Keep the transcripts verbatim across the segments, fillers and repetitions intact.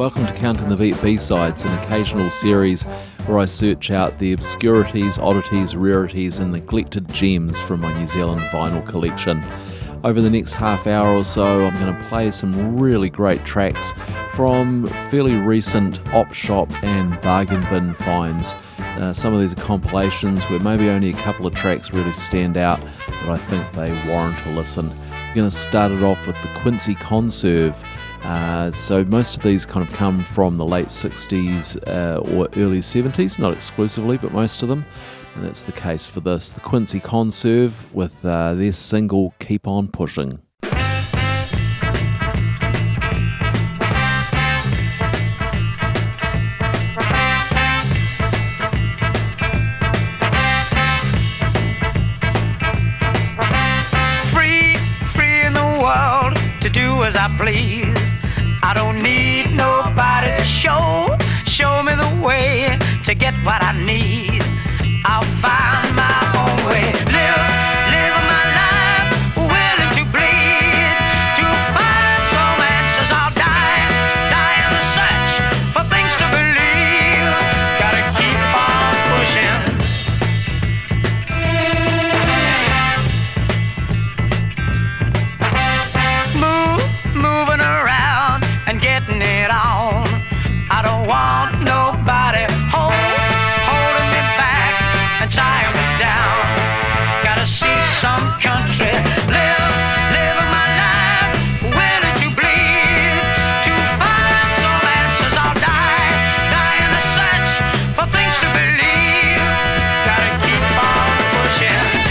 Welcome to Counting the Beat B-Sides, an occasional series where I search out the obscurities, oddities, rarities and neglected gems from my New Zealand vinyl collection. Over the next half hour or so, I'm going to play some really great tracks from fairly recent op shop and bargain bin finds. Uh, some of these are compilations where maybe only a couple of tracks really stand out, but I think they warrant a listen. I'm going to start it off with the Quincy Conserve. Uh, so most of these kind of come from the late sixties uh, or early seventies, not exclusively, but most of them. And that's the case for this, the Quincy Conserve with uh, their single Keep On Pushing. Free, free in the world to do as I please. I don't need nobody to show, show me the way to get what I need. I'll find my own way. Live, live my life, willing to bleed, to find some answers. I'll die, die in the search for things to believe. Gotta keep on pushing. Move, moving around and getting it on. I don't want nobody home. Tie me down, gotta see some country, live, live my life, willing to bleed, to find some answers. I'll die, die in the search for things to believe, gotta keep on pushing, gotta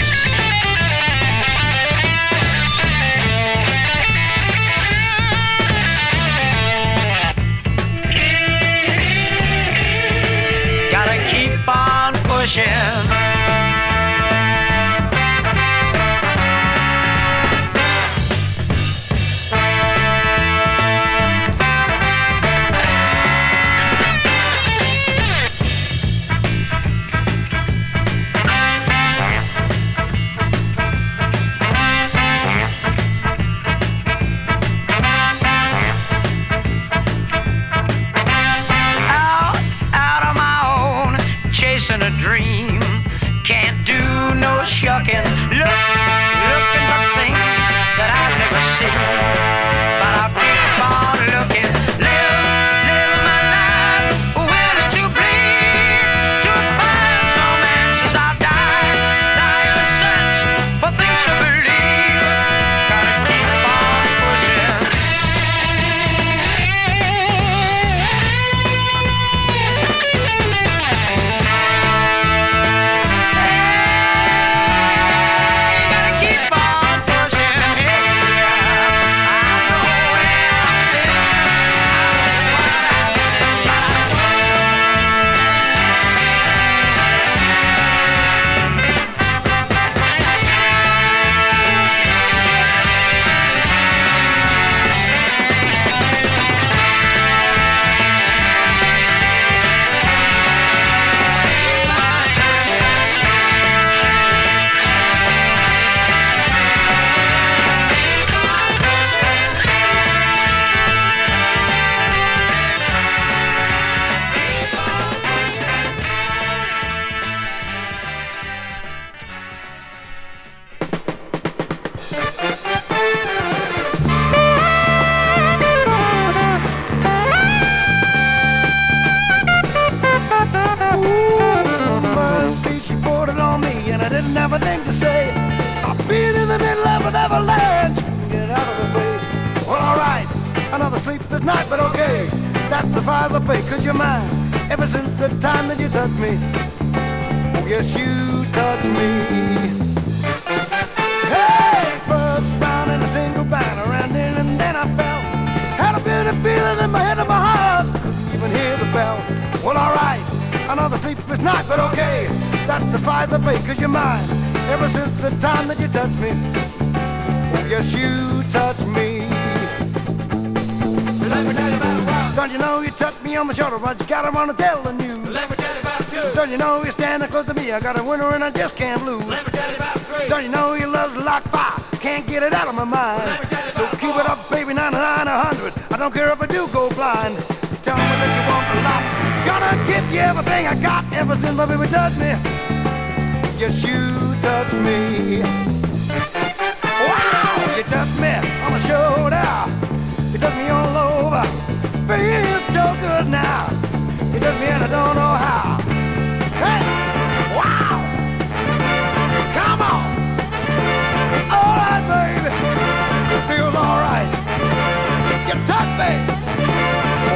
keep on pushing. Shucking, look, looking for things that I've never seen, but I'll keep on looking. Live, live my life, willing to bleed, to find some answers. I'll die, die in the search for things to believe. Gotta keep on pushing. done with it, you want a lot. Gonna give you everything I got ever since my baby touched me. Yes, you touched me. Wow, you touched me on the shoulder. You touched me all over. Feels so good now. You touched me and I don't know how. Hey, wow. Come on. All right, baby. It feels all right. You touched me.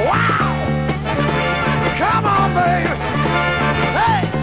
Wow. Come on, baby. Hey.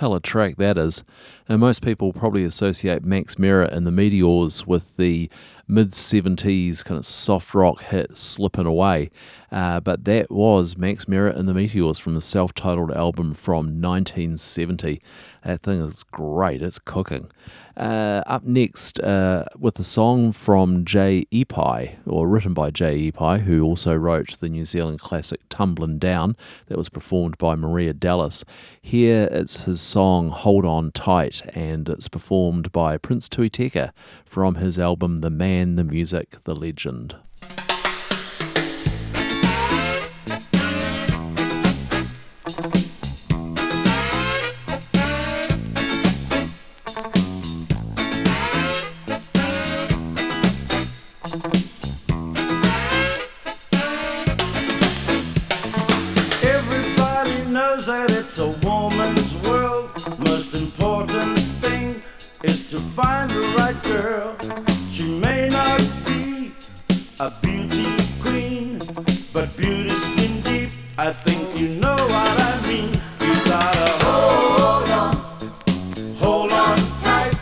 Killer track that is. And most people probably associate Max Merritt and the Meteors with the mid-seventies kind of soft rock hit Slippin' Away. Uh, but that was Max Merritt and the Meteors from the self-titled album from nineteen seventy. That thing is great. It's cooking. Uh, up next, uh, with a song from Jay Epai, or written by Jay Epai, who also wrote the New Zealand classic Tumblin' Down, that was performed by Maria Dallas. Here it's his song Hold On Tight, and it's performed by Prince Tuiteka from his album The Man, the Music, the Legend. Find the right girl. She may not be a beauty queen, but beauty skin deep. I think you know what I mean. You gotta hold on, hold on tight.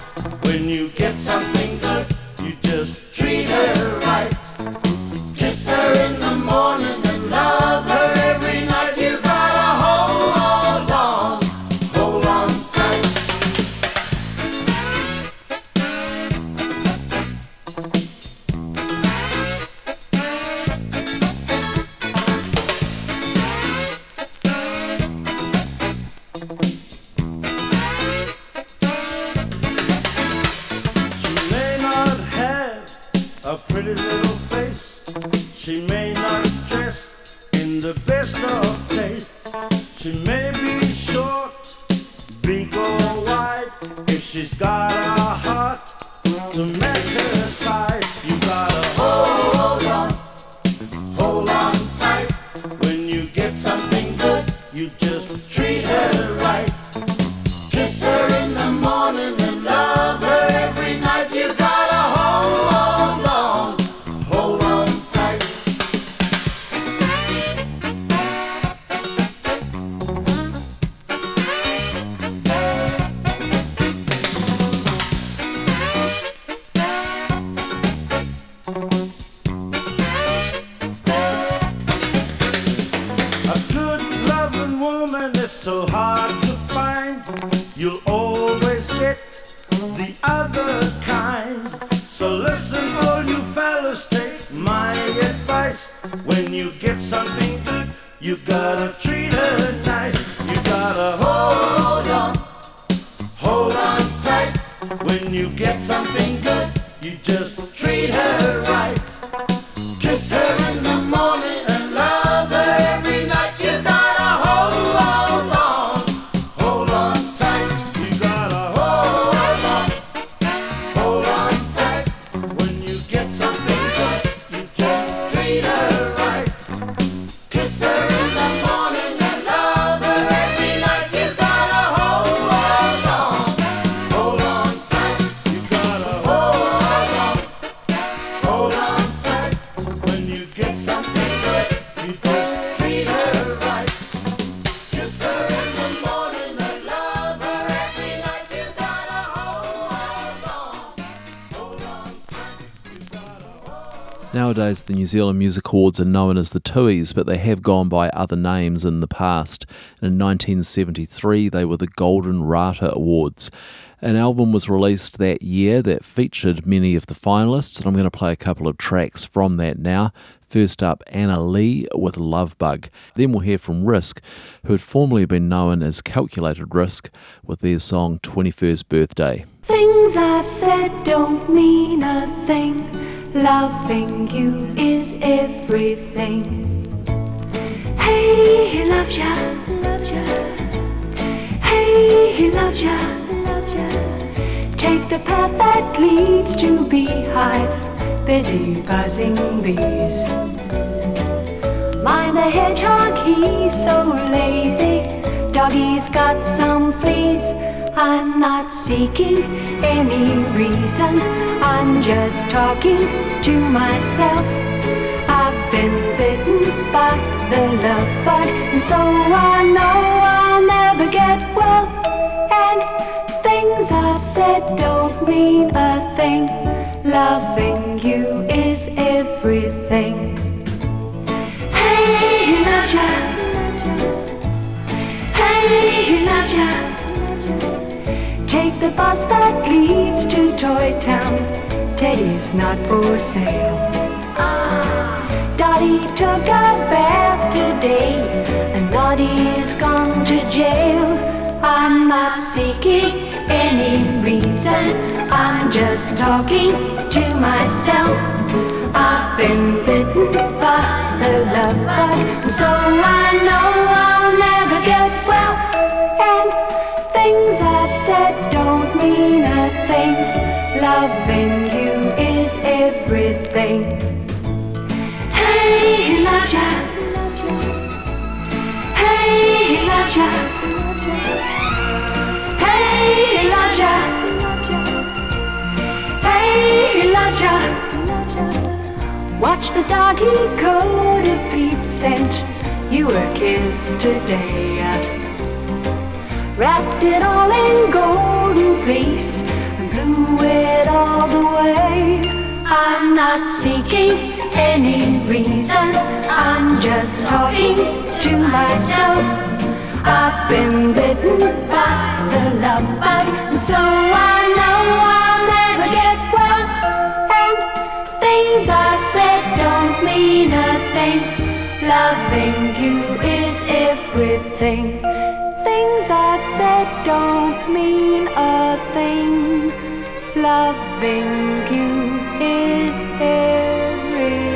When you get something good, you just treat her right. Kiss her in the morning and love her every night. You gotta hold on, hold on tight. She may not dress in the best of taste. She may be short, big or wide. If she's got a heart to match her size, you gotta hold on, hold on tight. When you get something good, you just treat her right. Kiss her in the morning and love her every night. You gotta hold on. So hard to find, you'll always get the other kind. So listen, all you fellas, take my advice. When you get something good, you gotta treat her nice. You gotta hold on, hold on tight. When you get something good, you just treat her right. Kiss her in the morning and love her every night. You gotta hold on. Nowadays, the New Zealand Music Awards are known as the Tuis, but they have gone by other names in the past. In nineteen seventy-three, they were the Golden Rata Awards. An album was released that year that featured many of the finalists, and I'm going to play a couple of tracks from that now. First up, Anna Lee with Love Bug. Then we'll hear from Risk, who had formerly been known as Calculated Risk, with their song twenty-first Birthday. Things I've said don't mean a thing. Loving you is everything. Hey, he loves ya, loves ya. Hey, he loves ya, loves ya. Take the path that leads to beehive, busy buzzing bees. Mind the hedgehog, he's so lazy. Doggy's got some fleas. I'm not seeking any reason, I'm just talking to myself. I've been bitten by the love bug, and so I know I'll never get well. And things I've said don't mean a thing. Loving you thing. Hey, he loves ya. Hey, he loves ya. Take the bus that leads to Toy Town. Teddy's not for sale. Ah. Dottie took a bath today, and Dottie's gone to jail. I'm not seeking any reason, I'm just talking to myself. I've been bitten by the love bug, so I know I'll never get well. And things I've said don't mean a thing. Loving you is everything. Hey, he loves ya. Hey, he loves ya. Hey, he loves ya. Hey, he loves ya. Watch the doggy go to Pete Cent. You were kissed today. Wrapped it all in golden fleece and blew it all the way. I'm not seeking any reason, I'm just talking to myself. I've been bitten by the love bug, and so I know I'll never get well. And things I've said don't mean a thing. Loving you is everything. Things I've said don't mean a thing. Loving you is everything.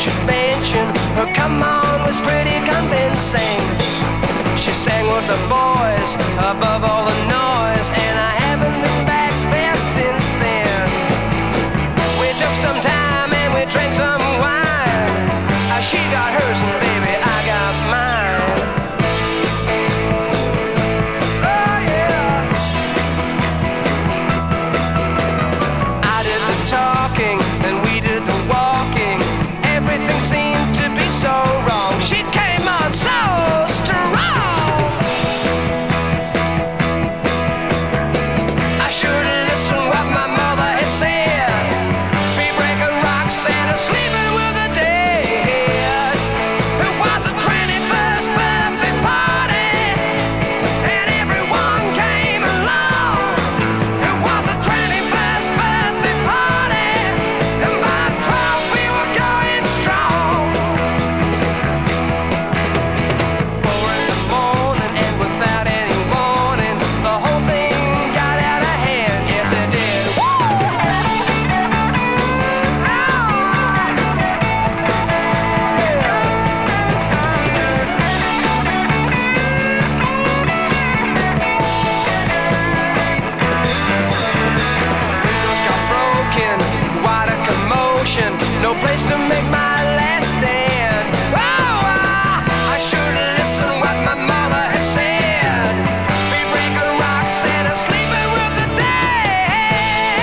Should mention, her come on was pretty convincing. She sang with the boys above all the noise, and I haven't been back there since then. We took some time and we drank some wine. She got hers and baby I got mine. Oh yeah. I did the talking and we did the walking. Everything seemed to be so wrong. She came on so strong. I should've listened what my mother had said. Be breaking rocks and sleeping with the dead. It was the twenty-first birthday party, and everyone came along. It was the twenty-first birthday party, and by twelve we were going strong. Four in the morning and without any warning, the whole thing got out of hand. Yes it did. Woo! Oh! Windows got broken, what a commotion. No place to make my last stand. Oh, I, I should've listened what my mother had said. Be breaking rocks and a sleeping with the dead. It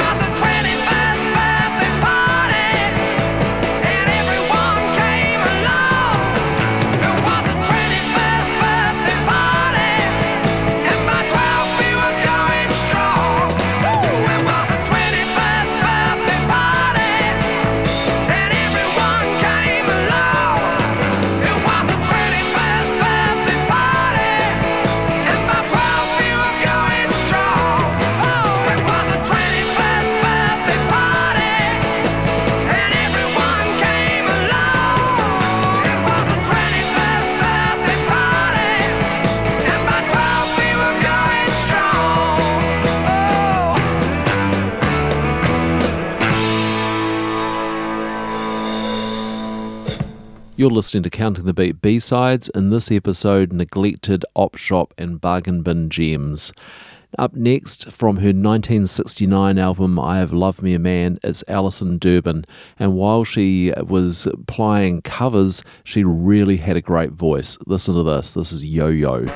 was the twenty-first birthday party, and everyone came along. It was the twenty-first birthday party, and by twelve we were going strong. It was the twenty-first birthday party, and everyone came along. It was the twenty-first birthday party, and by twelve we were going strong. Oh, it was the twenty-first birthday party, and everyone came along. It was the twenty-first birthday party, and by twelve we were going strong. Oh. You're listening to Counting the Beat B-Sides, in this episode, neglected op shop and bargain bin gems. Up next, from her nineteen sixty-nine album I Have Loved Me a Man, it's Alison Durbin, and while she was playing covers, she really had a great voice. Listen to this, this is Yo-Yo.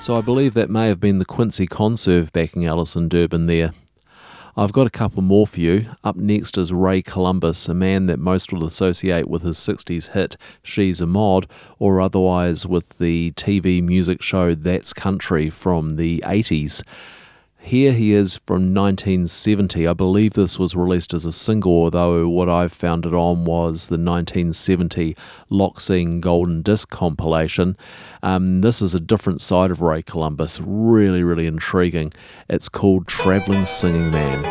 So I believe that may have been the Quincy Conserve backing Alison Durbin there. I've got a couple more for you. Up next is Ray Columbus, a man that most will associate with his sixties hit She's a Mod, or otherwise with the T V music show That's Country from the eighties. Here he is from nineteen seventy. I believe this was released as a single, though what I found it on was the nineteen seventy Loxene Golden Disc compilation. Um, this is a different side of Ray Columbus. Really, really intriguing. It's called Traveling Singing Man.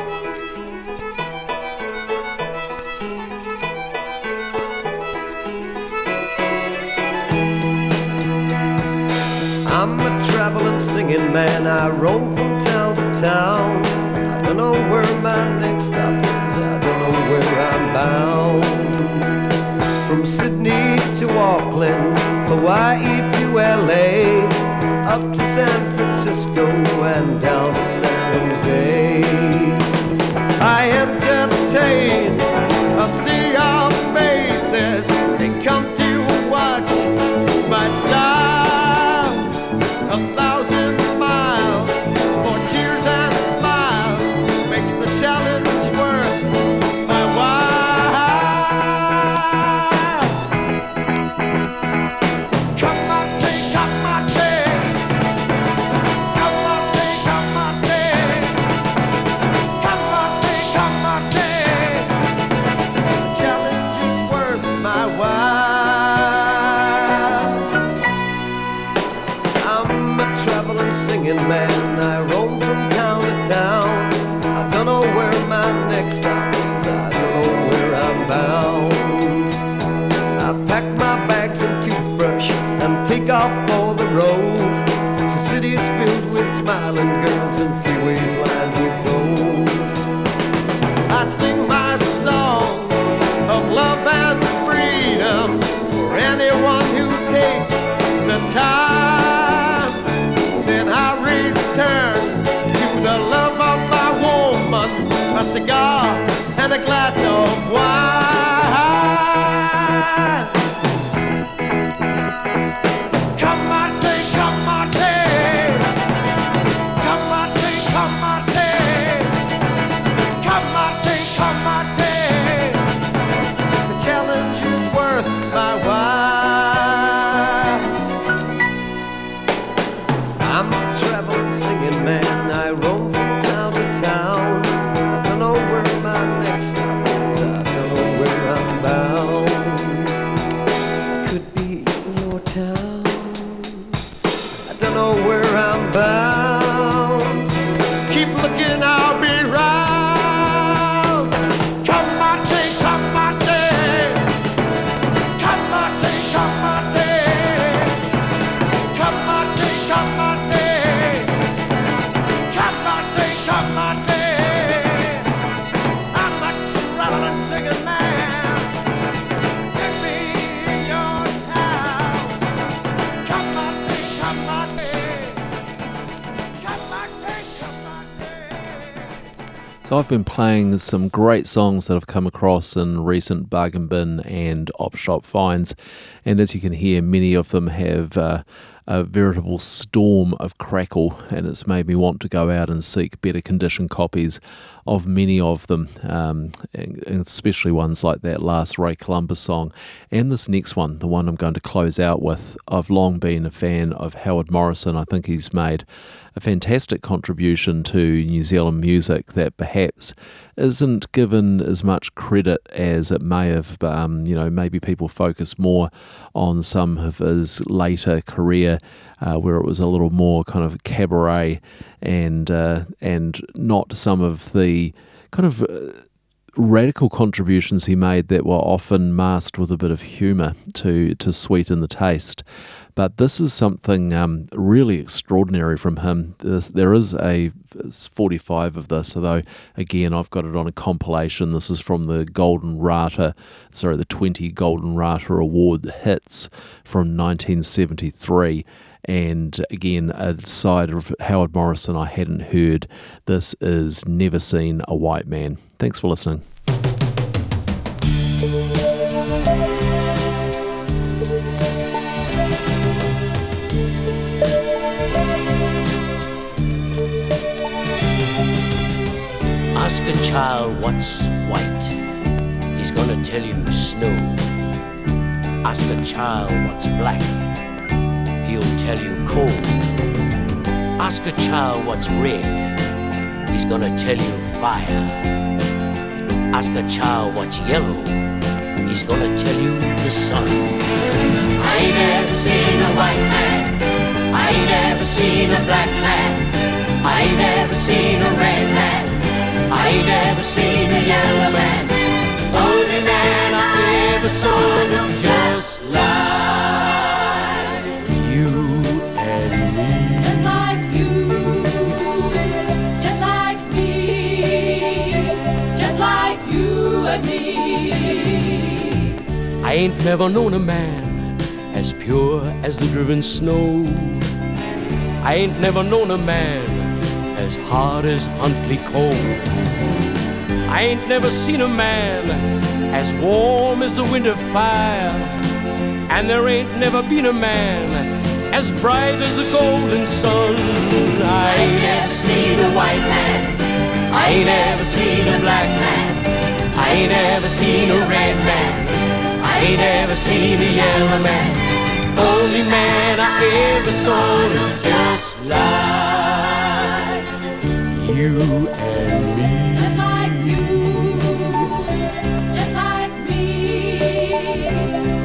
I'm a traveling singing man, I roam from town to town. I don't know where my next stop is, I don't know where I'm bound. From Sydney to Auckland, Hawaii to L A, up to San Francisco and down to San Jose. I am entertained, I see our faces, they come to watch my style. A thousand miles for cheers and smiles makes the challenge worth my while. Come on, take up my day. Come on, take up my day. Come on, take up my day. The challenge is worth my while. singing man. I roam from town to town. I don't know where my next stop is. I don't know where I'm bound. I pack my bags and toothbrush and take off for the road to cities filled with smiling girls and freeways lined with gold. I sing my songs of love and freedom for anyone who takes the time. Turn to the love of my woman, a cigar and a glass of wine. Come my day, come my day, come my day, come my day, come my day, come my day. The challenge is worth my while. I'm a traveling singing man, I roam from town to town. I don't know where my next stop is, I don't know where I'm bound. Could be in your town, I don't know where I'm bound. Keep looking, I'll be round. Come my day, come my day, come my day, come my day, come my day, come my day. I've been playing some great songs that I've come across in recent bargain bin and op shop finds, and as you can hear, many of them have uh, a veritable storm of crackle, and it's made me want to go out and seek better condition copies of many of them, um, and, and especially ones like that last Ray Columbus song. And this next one, the one I'm going to close out with, I've long been a fan of Howard Morrison. I think he's made a fantastic contribution to New Zealand music that perhaps isn't given as much credit as it may have. Um, you know, maybe people focus more on some of his later career, uh, where it was a little more kind of cabaret, and uh, and not some of the kind of Uh, radical contributions he made that were often masked with a bit of humour to to sweeten the taste. But this is something um, really extraordinary from him. This, there is a forty-five of this, although again I've got it on a compilation. This is from the Golden Rata, sorry, the twenty Golden Rata Award hits from nineteen seventy-three. And again, a side of Howard Morrison I hadn't heard. This is Never Seen a White Man. Thanks for listening. Ask a child what's white, he's gonna tell you snow. Ask a child what's black, he'll tell you cold. Ask a child what's red, he's gonna tell you fire. Ask a child what's yellow, he's gonna tell you the sun. I ain't never seen a white man, I ain't never seen a black man, I ain't never seen a red man, I ain't never seen a yellow man. Only man I ever saw looked just like me. I ain't never known a man as pure as the driven snow. I ain't never known a man as hard as Huntley coal. I ain't never seen a man as warm as the winter fire. And there ain't never been a man as bright as the golden sun. I ain't never seen a white man, I ain't never seen a black man, I ain't ever seen a red man, I ain't ever seen a yellow man. Only man I ever saw looked just like you and me. Just like you, just like me,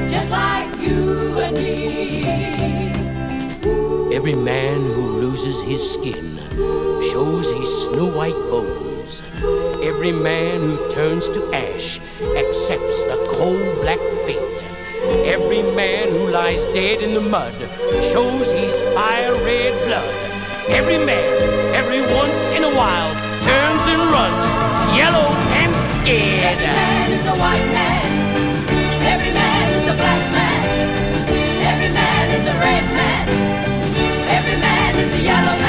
just like you and me. Every man who loses bruises his skin, shows his snow-white bones. Every man who turns to ash accepts the cold black fate. Every man who lies dead in the mud shows his fire-red blood. Every man, every once in a while, turns and runs, yellow and scared. Every man is a white man. Every man is a black man. Every man is a red man. Every man is a yellow man.